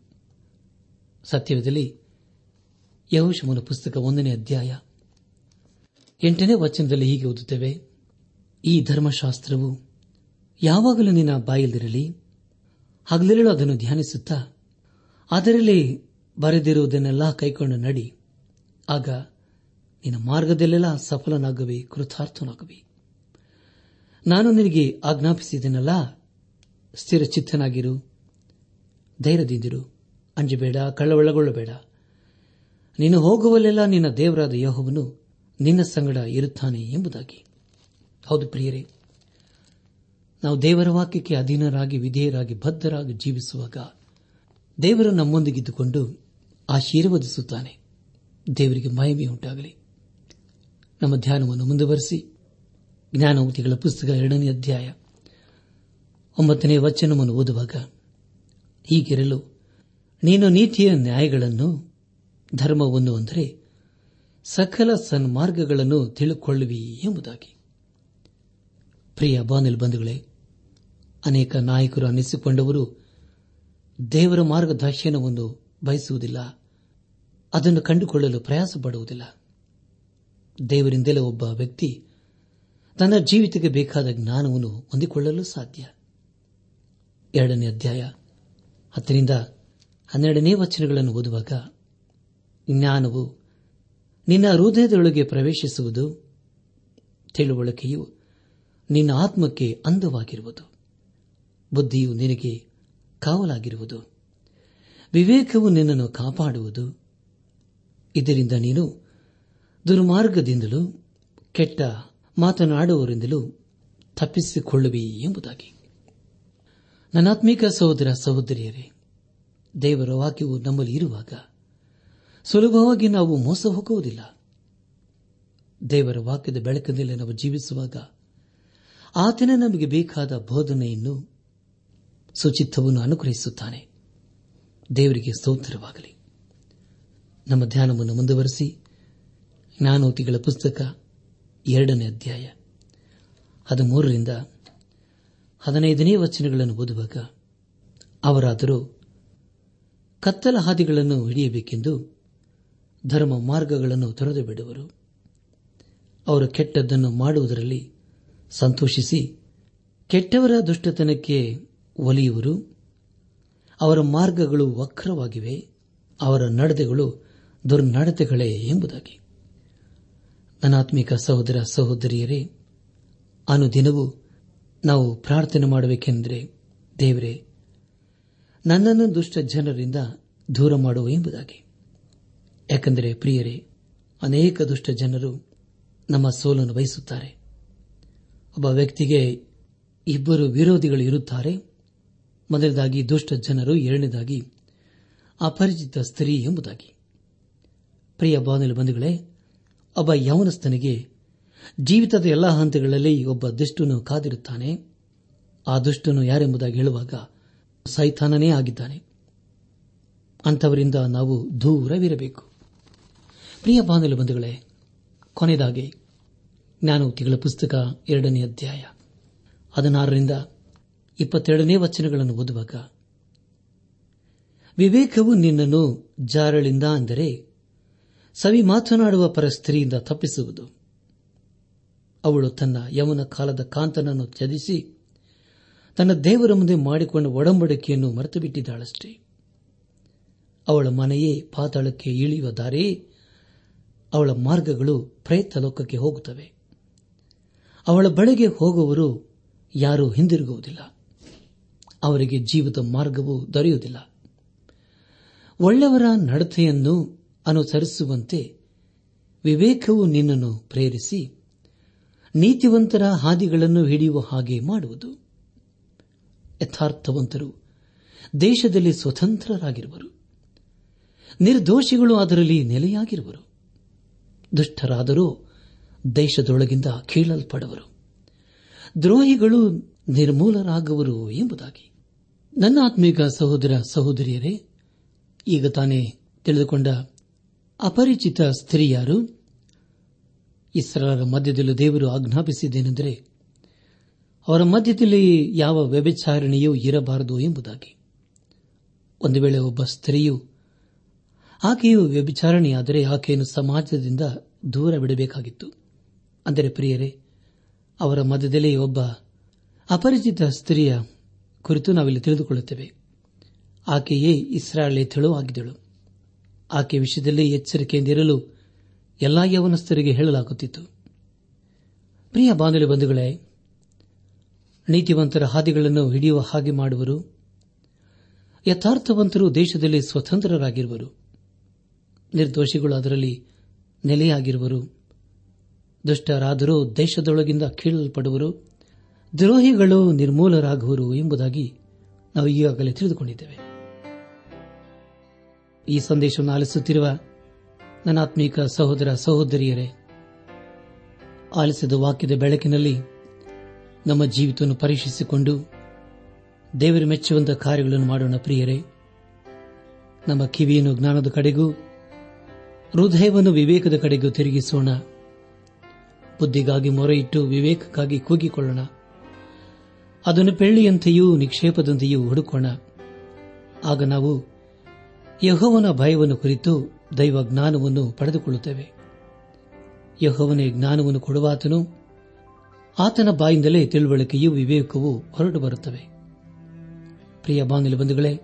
ಸತ್ಯವಿದ್ದಲ್ಲಿ ಯೆಹೋಶುವನ ಪುಸ್ತಕ ಒಂದನೇ ಅಧ್ಯಾಯ ಎಂಟನೇ ವಚನದಲ್ಲಿ ಹೀಗೆ ಓದುತ್ತೇವೆ, ಈ ಧರ್ಮಶಾಸ್ತ್ರವು ಯಾವಾಗಲೂ ನಿನ್ನ ಬಾಯಲ್ಲಿರಲಿ, ಹಗಲಿರಲು ಅದನ್ನು ಧ್ಯಾನಿಸುತ್ತಾ ಅದರಲ್ಲಿ ಬರೆದಿರುವುದನ್ನೆಲ್ಲ ಕೈಕೊಂಡು ನಡಿ, ಆಗ ನಿನ್ನ ಮಾರ್ಗದಲ್ಲೆಲ್ಲ ಸಫಲನಾಗುವೆ, ಕೃತಾರ್ಥನಾಗುವೆ. ನಾನು ನಿನಗೆ ಆಜ್ಞಾಪಿಸಿದನೆಲ್ಲ ಸ್ಥಿರಚಿತ್ತನಾಗಿರು, ಧೈರ್ಯದಿಂದಿರು, ಅಂಜಬೇಡ, ಕಳ್ಳಗೊಳ್ಳಬೇಡ. ನೀನು ಹೋಗುವಲ್ಲೆಲ್ಲ ನಿನ್ನ ದೇವರಾದ ಯೆಹೋವನು ನಿನ್ನ ಸಂಗಡ ಇರುತ್ತಾನೆ ಎಂಬುದಾಗಿ. ಹೌದು ಪ್ರಿಯರೇ, ನಾವು ದೇವರ ವಾಕ್ಯಕ್ಕೆ ಅಧೀನರಾಗಿ ವಿಧೇಯರಾಗಿ ಬದ್ಧರಾಗಿ ಜೀವಿಸುವಾಗ ದೇವರು ನಮ್ಮೊಂದಿಗಿದ್ದುಕೊಂಡು ಆಶೀರ್ವದಿಸುತ್ತಾನೆ. ದೇವರಿಗೆ ಮಹಿಮೆ ಉಂಟಾಗಲಿ. ನಮ್ಮ ಧ್ಯಾನವನ್ನು ಮುಂದುವರೆಸಿ ಜ್ಞಾನೋಕ್ತಿಗಳ ಪುಸ್ತಕ ಎರಡನೇ ಅಧ್ಯಾಯ ಒಂಬತ್ತನೇ ವಚನವನ್ನು ಓದುವಾಗ, ಹೀಗಿರಲು ನೀನು ನೀತಿಯ ನ್ಯಾಯಗಳನ್ನು, ಧರ್ಮವನ್ನು ಅಂದರೆ ಸಕಲ ಸನ್ಮಾರ್ಗಗಳನ್ನು ತಿಳಿದುಕೊಳ್ಳುವಿ ಎಂಬುದಾಗಿ. ಪ್ರಿಯ ಬಾನಿಲ್ ಬಂಧುಗಳೇ, ಅನೇಕ ನಾಯಕರು ಅನ್ನಿಸಿಕೊಂಡವರು ದೇವರ ಮಾರ್ಗದರ್ಶನವನ್ನು ಬಯಸುವುದಿಲ್ಲ, ಅದನ್ನು ಕಂಡುಕೊಳ್ಳಲು ಪ್ರಯಾಸ ಪಡುವುದಿಲ್ಲ. ದೇವರಿಂದಲೇ ಒಬ್ಬ ವ್ಯಕ್ತಿ ತನ್ನ ಜೀವಿತಕ್ಕೆ ಬೇಕಾದ ಜ್ಞಾನವನ್ನು ಹೊಂದಿಕೊಳ್ಳಲು ಸಾಧ್ಯ. ಎರಡನೇ ಅಧ್ಯಾಯ ಹತ್ತರಿಂದ ಹನ್ನೆರಡನೇ ವಚನಗಳನ್ನು ಓದುವಾಗ, ಜ್ಞಾನವು ನಿನ್ನ ಹೃದಯದೊಳಗೆ ಪ್ರವೇಶಿಸುವುದು, ತಿಳುವಳಿಕೆಯು ನಿನ್ನ ಆತ್ಮಕ್ಕೆ ಅಂದವಾಗಿರುವುದು, ಬುದ್ಧಿಯು ನಿನಗೆ ಕಾವಲಾಗಿರುವುದು, ವಿವೇಕವು ನಿನ್ನನ್ನು ಕಾಪಾಡುವುದು. ಇದರಿಂದ ನೀನು ದುರ್ಮಾರ್ಗದಿಂದಲೂ ಕೆಟ್ಟ ಮಾತನಾಡುವರಿಂದಲೂ ತಪ್ಪಿಸಿಕೊಳ್ಳುವಿ ಎಂಬುದಾಗಿ. ನನ್ನಾತ್ಮೀಕ ಸಹೋದರ ಸಹೋದರಿಯರೇ, ದೇವರ ವಾಕ್ಯವು ನಮ್ಮಲ್ಲಿ ಇರುವಾಗ ಸುಲಭವಾಗಿ ನಾವು ಮೋಸ ಹೋಗುವುದಿಲ್ಲ. ದೇವರ ವಾಕ್ಯದ ಬೆಳಕಿನಲ್ಲಿ ನಾವು ಜೀವಿಸುವಾಗ ಆತನೇ ನಮಗೆ ಬೇಕಾದ ಬೋಧನೆಯನ್ನು, ಸುಚಿತ್ತವನ್ನು ಅನುಗ್ರಹಿಸುತ್ತಾನೆ. ದೇವರಿಗೆ ಸ್ತೋತ್ರವಾಗಲಿ. ನಮ್ಮ ಧ್ಯಾನವನ್ನು ಮುಂದುವರೆಸಿ ಜ್ಞಾನೋಕ್ತಿಗಳ ಪುಸ್ತಕ ಎರಡನೇ ಅಧ್ಯಾಯ ಹದಿಮೂರರಿಂದ ಹದಿನೈದನೇ ವಚನಗಳನ್ನು ಓದುವಾಗ, ಅವರಾದರೂ ಕತ್ತಲ ಹಾದಿಗಳನ್ನು ಹಿಡಿಯಬೇಕೆಂದು ಧರ್ಮ ಮಾರ್ಗಗಳನ್ನು ತೊರೆದು ಬಿಡುವರು, ಅವರು ಕೆಟ್ಟದ್ದನ್ನು ಮಾಡುವುದರಲ್ಲಿ ಸಂತೋಷಿಸಿ ಕೆಟ್ಟವರ ದುಷ್ಟತನಕ್ಕೆ ಒಲಿಯುವರು, ಅವರ ಮಾರ್ಗಗಳು ವಕ್ರವಾಗಿವೆ, ಅವರ ನಡತೆಗಳು ದುರ್ನಡತೆಗಳೇ ಎಂಬುದಾಗಿ. ನನ್ನಾತ್ಮಿಕ ಸಹೋದರ ಸಹೋದರಿಯರೇ, ಅನುದಿನವೂ ನಾವು ಪ್ರಾರ್ಥನೆ ಮಾಡಬೇಕೆಂದರೆ, ದೇವರೇ ನನ್ನನ್ನು ದುಷ್ಟ ಜನರಿಂದ ದೂರ ಮಾಡುವ ಎಂಬುದಾಗಿ. ಯಾಕೆಂದರೆ ಪ್ರಿಯರೇ, ಅನೇಕ ದುಷ್ಟ ಜನರು ನಮ್ಮ ಸೋಲನ್ನು ಬಯಸುತ್ತಾರೆ. ಒಬ್ಬ ವ್ಯಕ್ತಿಗೆ ಇಬ್ಬರು ವಿರೋಧಿಗಳು ಇರುತ್ತಾರೆ. ಮೊದಲದಾಗಿ ದುಷ್ಟ ಜನರು, ಎರಡನೇದಾಗಿ ಅಪರಿಚಿತ ಸ್ತ್ರೀ ಎಂಬುದಾಗಿ. ಪ್ರಿಯ ಬಾಂಧವ ಬಂಧುಗಳೇ, ಒಬ್ಬ ಯೌವನಸ್ಥನಿಗೆ ಜೀವಿತದ ಎಲ್ಲಾ ಹಂತಗಳಲ್ಲಿ ಒಬ್ಬ ದುಷ್ಟನು ಕಾದಿರುತ್ತಾನೆ. ಆ ದುಷ್ಟನು ಯಾರೆಂಬುದಾಗಿ ಹೇಳುವಾಗ ಸೈತಾನನೇ ಆಗಿದ್ದಾನೆ. ಅಂಥವರಿಂದ ನಾವು ದೂರವಿರಬೇಕು. ಪ್ರಿಯ ಬಾಂಧವ ಬಂಧುಗಳೇ, ಕೊನೆಯದಾಗಿ ಜ್ಞಾನೋಕ್ತಿಗಳ ಪುಸ್ತಕ ಎರಡನೇ ಅಧ್ಯಾಯ ಹದಿನಾರರಿಂದ ಇಪ್ಪತ್ತೆರಡನೇ ವಚನಗಳನ್ನು ಓದುವಾಗ, ವಿವೇಕವು ನಿನ್ನನ್ನು ಜಾರಳಿಂದ ಅಂದರೆ ಸವಿ ಮಾತನಾಡುವ ಪರಸ್ತ್ರೀಯಿಂದ ತಪ್ಪಿಸುವುದು. ಅವಳು ತನ್ನ ಯೌವನ ಕಾಲದ ಕಾಂತನನ್ನು ತ್ಯಜಿಸಿ ತನ್ನ ದೇವರ ಮುಂದೆ ಮಾಡಿಕೊಂಡ ಒಡಂಬಡಿಕೆಯನ್ನು ಮರೆತು ಬಿಟ್ಟಿದ್ದಾಳಷ್ಟೇ. ಅವಳ ಮನೆಯೇ ಪಾತಾಳಕ್ಕೆ ಇಳಿಯುವ ದಾರಿ, ಅವಳ ಮಾರ್ಗಗಳು ಪ್ರೇತ ಲೋಕಕ್ಕೆ ಹೋಗುತ್ತವೆ. ಅವಳ ಬಳಿಗೆ ಹೋಗುವವರು ಯಾರೂ ಹಿಂದಿರುಗುವುದಿಲ್ಲ, ಅವರಿಗೆ ಜೀವದ ಮಾರ್ಗವೂ ದೊರೆಯುವುದಿಲ್ಲ. ಒಳ್ಳೆಯವರ ನಡತೆಯನ್ನು ಅನುಸರಿಸುವಂತೆ ವಿವೇಕವು ನಿನ್ನನ್ನು ಪ್ರೇರಿಸಿ ನೀತಿವಂತರ ಹಾದಿಗಳನ್ನು ಹಿಡಿಯುವ ಹಾಗೆ ಮಾಡುವುದು. ಯಥಾರ್ಥವಂತರು ದೇಶದಲ್ಲಿ ಸ್ವತಂತ್ರರಾಗಿರುವರು, ನಿರ್ದೋಷಿಗಳು ಅದರಲ್ಲಿ ನೆಲೆಯಾಗಿರುವರು. ದುಷ್ಟರಾದರೂ ದೇಶದೊಳಗಿಂದ ಕೀಳಲ್ಪಡುವರು, ದ್ರೋಹಿಗಳು ನಿರ್ಮೂಲರಾಗುವರು ಎಂಬುದಾಗಿ. ನನ್ನ ಆತ್ಮೀಕ ಸಹೋದರ ಸಹೋದರಿಯರೇ, ಈಗ ತಾನೇ ತಿಳಿದುಕೊಂಡ ಅಪರಿಚಿತ ಸ್ತ್ರೀಯಾರು ಇಸ್ರಾಯೇಲರ ಮಧ್ಯದಲ್ಲಿ ದೇವರು ಆಜ್ಞಾಪಿಸಿದ್ದೇನೆಂದರೆ ಅವರ ಮಧ್ಯದಲ್ಲಿ ಯಾವ ವ್ಯಭಿಚಾರಣೆಯೂ ಇರಬಾರದು ಎಂಬುದಾಗಿ. ಒಂದು ವೇಳೆ ಒಬ್ಬ ಸ್ತ್ರೀಯು ಆಕೆಯು ವ್ಯಭಿಚಾರಣೆಯಾದರೆ ಆಕೆಯನ್ನು ಸಮಾಜದಿಂದ ದೂರ ಬಿಡಬೇಕಾಗಿತ್ತು. ಅಂದರೆ ಪ್ರಿಯರೇ, ಅವರ ಮಧ್ಯದಲ್ಲಿ ಒಬ್ಬ ಅಪರಿಚಿತ ಸ್ತ್ರೀಯ ಕುರಿತು ನಾವಿಲ್ಲಿ ತಿಳಿದುಕೊಳ್ಳುತ್ತೇವೆ. ಆಕೆಯೇ ಇಸ್ರಾಯೇಲ್ಯಳು ಆಗಿದ್ದಳು. ಆಕೆ ವಿಷಯದಲ್ಲಿ ಎಚ್ಚರಿಕೆಯಿಂದಿರಲು ಎಲ್ಲಾ ಯವನಸ್ಥರಿಗೆ ಹೇಳಲಾಗುತ್ತಿತ್ತು. ಪ್ರಿಯ ಬಾಂಧವ್ಯ ಬಂಧುಗಳೇ, ನೀತಿವಂತರ ಹಾದಿಗಳನ್ನು ಹಿಡಿಯುವ ಹಾಗೆ ಮಾಡುವರು, ಯಥಾರ್ಥವಂತರು ದೇಶದಲ್ಲಿ ಸ್ವತಂತ್ರರಾಗಿರುವರು, ನಿರ್ದೋಷಿಗಳು ಅದರಲ್ಲಿ ನೆಲೆಯಾಗಿರುವರು, ದುಷ್ಟರಾದರೂ ದೇಶದೊಳಗಿಂದ ಕೀಳಲ್ಪಡುವರು, ದ್ರೋಹಿಗಳು ನಿರ್ಮೂಲರಾಗುವರು ಎಂಬುದಾಗಿ ನಾವು ಈಗಾಗಲೇ ತಿಳಿದುಕೊಂಡಿದ್ದೇವೆ. ಈ ಸಂದೇಶವನ್ನು ಆಲಿಸುತ್ತಿರುವ ನನ್ನ ಆತ್ಮೀಕ ಸಹೋದರ ಸಹೋದರಿಯರೇ, ಆಲಿಸಿದ ವಾಕ್ಯದ ಬೆಳಕಿನಲ್ಲಿ ನಮ್ಮ ಜೀವಿತವನ್ನು ಪರೀಕ್ಷಿಸಿಕೊಂಡು ದೇವರು ಮೆಚ್ಚುವಂತಹ ಕಾರ್ಯಗಳನ್ನು ಮಾಡೋಣ. ಪ್ರಿಯರೇ, ನಮ್ಮ ಕಿವಿಯನ್ನು ಜ್ಞಾನದ ಕಡೆಗೂ ಹೃದಯವನ್ನು ವಿವೇಕದ ಕಡೆಗೂ ತಿರುಗಿಸೋಣ. ಬುದ್ಧಿಗಾಗಿ ಮೊರೆಯಿಟ್ಟು ವಿವೇಕಕ್ಕಾಗಿ ಕೂಗಿಕೊಳ್ಳೋಣ. ಅದನ್ನು ಪೆಳ್ಳಿಯಂತೆಯೂ ನಿಕ್ಷೇಪದಂತೆಯೂ ಹುಡುಕೋಣ. ಆಗ ನಾವು ಯೆಹೋವನ ಭಯವನ್ನು ಕುರಿತು ದೈವ ಜ್ಞಾನವನ್ನು ಪಡೆದುಕೊಳ್ಳುತ್ತೇವೆ. ಯೆಹೋವನೇ ಜ್ಞಾನವನ್ನು ಕೊಡುವಾತನು, ಆತನ ಬಾಯಿಂದಲೇ ತಿಳುವಳಿಕೆಯೂ ವಿವೇಕವೂ ಹೊರಟು ಬರುತ್ತವೆ. ಪ್ರಿಯ ಬಾಂಧವ ಬಂಧುಗಳೇ,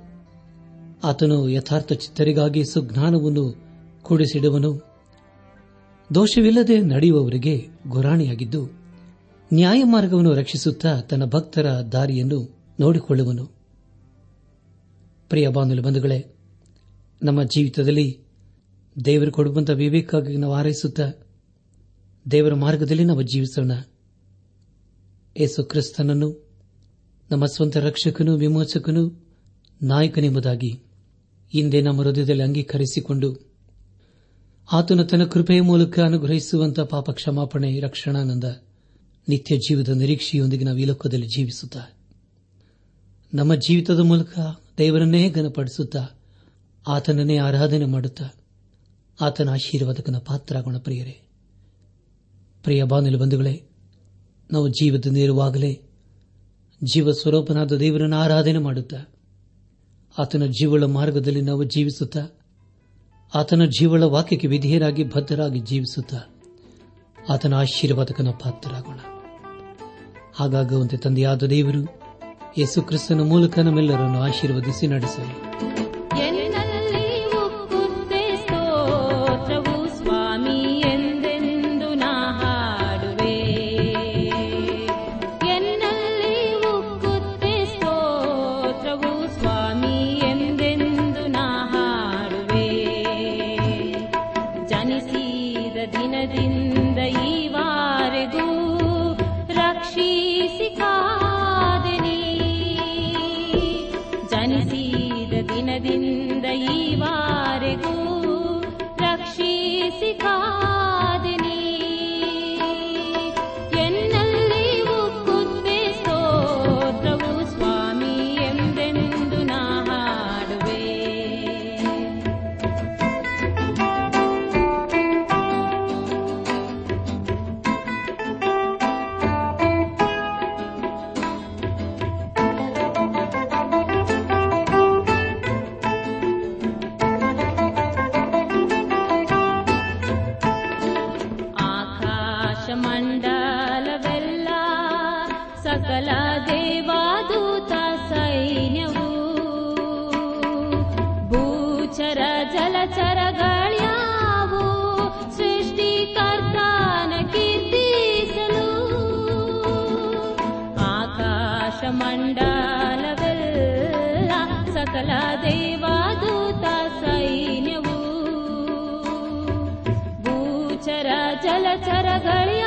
ಆತನು ಯಥಾರ್ಥ ಚಿತ್ತರಿಗಾಗಿ ಸುಜ್ಞಾನವನ್ನು ಕೂಡಿಸಿಡುವನು, ದೋಷವಿಲ್ಲದೆ ನಡೆಯುವವರಿಗೆ ಗುರಾಣಿಯಾಗಿದ್ದು ನ್ಯಾಯ ಮಾರ್ಗವನ್ನು ರಕ್ಷಿಸುತ್ತಾ ತನ್ನ ಭಕ್ತರ ದಾರಿಯನ್ನು ನೋಡಿಕೊಳ್ಳುವನು. ಪ್ರಿಯ ಬಾಂಧವ ಬಂಧುಗಳೇ, ನಮ್ಮ ಜೀವಿತದಲ್ಲಿ ದೇವರು ಕೊಡುವಂತಹ ವಿವೇಕಕ್ಕಾಗಿ ನಾವು ಆರೈಸುತ್ತಾ ದೇವರ ಮಾರ್ಗದಲ್ಲಿ ನಾವು ಜೀವಿಸೋಣ. ಯೇಸು ಕ್ರಿಸ್ತನನ್ನು ನಮ್ಮ ಸ್ವಂತ ರಕ್ಷಕನು, ವಿಮೋಚಕನು, ನಾಯಕನೆಂಬುದಾಗಿ ಹಿಂದೆ ನಮ್ಮ ಹೃದಯದಲ್ಲಿ ಅಂಗೀಕರಿಸಿಕೊಂಡು ಆತನು ತನ್ನ ಕೃಪೆಯ ಮೂಲಕ ಅನುಗ್ರಹಿಸುವಂತಹ ಪಾಪ ಕ್ಷಮಾಪಣೆ, ರಕ್ಷಣಾನಂದ, ನಿತ್ಯ ಜೀವದ ನಿರೀಕ್ಷೆಯೊಂದಿಗೆ ನಾವು ಈ ಲೋಕದಲ್ಲಿ ಜೀವಿಸುತ್ತಾ ನಮ್ಮ ಜೀವಿತದ ಮೂಲಕ ದೇವರನ್ನೇ ಘನಪಡಿಸುತ್ತಾ ಆತನನ್ನೇ ಆರಾಧನೆ ಮಾಡುತ್ತಾ ಆತನ ಆಶೀರ್ವಾದಕನ ಪಾತ್ರರಾಗೋಣ. ಪ್ರಿಯರೇ, ಪ್ರಿಯ ಬಾಂಧವ ಬಂಧುಗಳೇ, ನಾವು ಜೀವದಿಂದಿರುವಾಗಲೇ ಜೀವ ಸ್ವರೂಪನಾದ ದೇವರನ್ನು ಆರಾಧನೆ ಮಾಡುತ್ತಾ ಆತನ ಜೀವಳ ಮಾರ್ಗದಲ್ಲಿ ನಾವು ಜೀವಿಸುತ್ತಾ ಆತನ ಜೀವಳ ವಾಕ್ಯಕ್ಕೆ ವಿಧೇಯರಾಗಿ ಬದ್ಧರಾಗಿ ಜೀವಿಸುತ್ತಾ ಆತನ ಆಶೀರ್ವಾದಕನ ಪಾತ್ರರಾಗೋಣ. ಹಾಗಾಗುವಂತೆ ತಂದೆಯಾದ ದೇವರು ಯೇಸು ಕ್ರಿಸ್ತನ ಮೂಲಕ ನಮ್ಮೆಲ್ಲರನ್ನು ಆಶೀರ್ವದಿಸಿ ನಡೆಸಲಿ. ಮಂಡಲವೆಲ್ಲ ಸಕಲ ದೇವಾದೂತ ಸೈನ್ಯವು ಭೂಚರ ಜಲಚರಗಳ್ಯಾವು ಸೃಷ್ಟಿಕರ್ತನ ಕೀರ್ತಿಸಲು ಆಕಾಶ ಮಂಡಲವೆಲ್ಲ ಸಕಲ ದೇವಾದೂತ ಸೈನ್ಯವು ಭೂಚರ ಜಲಚರಗಳ್ಯಾವು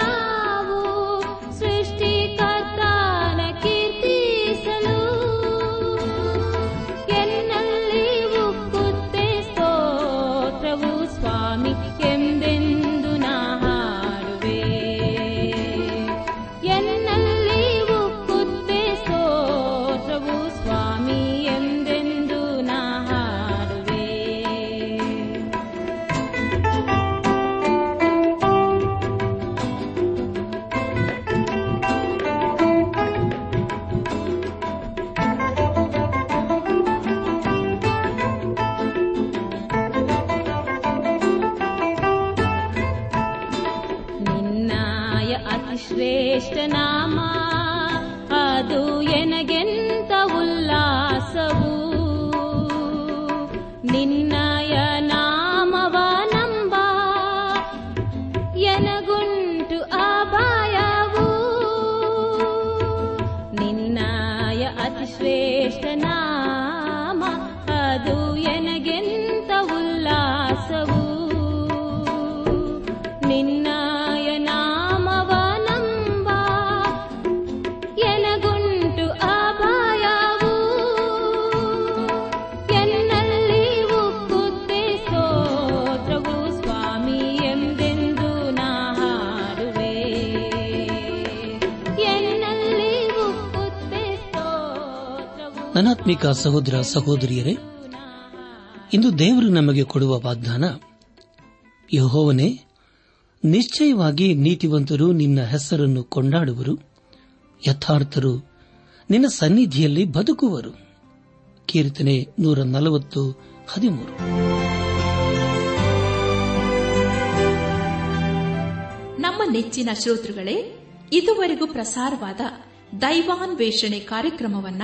ಆತ್ಮಿಕ ಸಹೋದರ ಸಹೋದರಿಯರೇ, ಇಂದು ದೇವರು ನಮಗೆ ಕೊಡುವ ವಾಗ್ದಾನ ಯೆಹೋವನೇ, ನಿಶ್ಚಯವಾಗಿ ನೀತಿವಂತರು ನಿನ್ನ ಹೆಸರನ್ನು ಕೊಂಡಾಡುವರು, ಯಥಾರ್ಥರು ನಿನ್ನ ಸನ್ನಿಧಿಯಲ್ಲಿ ಬದುಕುವರು. ಕೀರ್ತನೆ ನೂರ ನಲವತ್ತು ಹದಿಮೂರು. ನಮ್ಮ ನೆಚ್ಚಿನ ಶ್ರೋತೃಗಳೇ, ಇದುವರೆಗೂ ಪ್ರಸಾರವಾದ ದೈವಾನ್ವೇಷಣೆ ಕಾರ್ಯಕ್ರಮವನ್ನ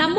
ನಮ್ಮ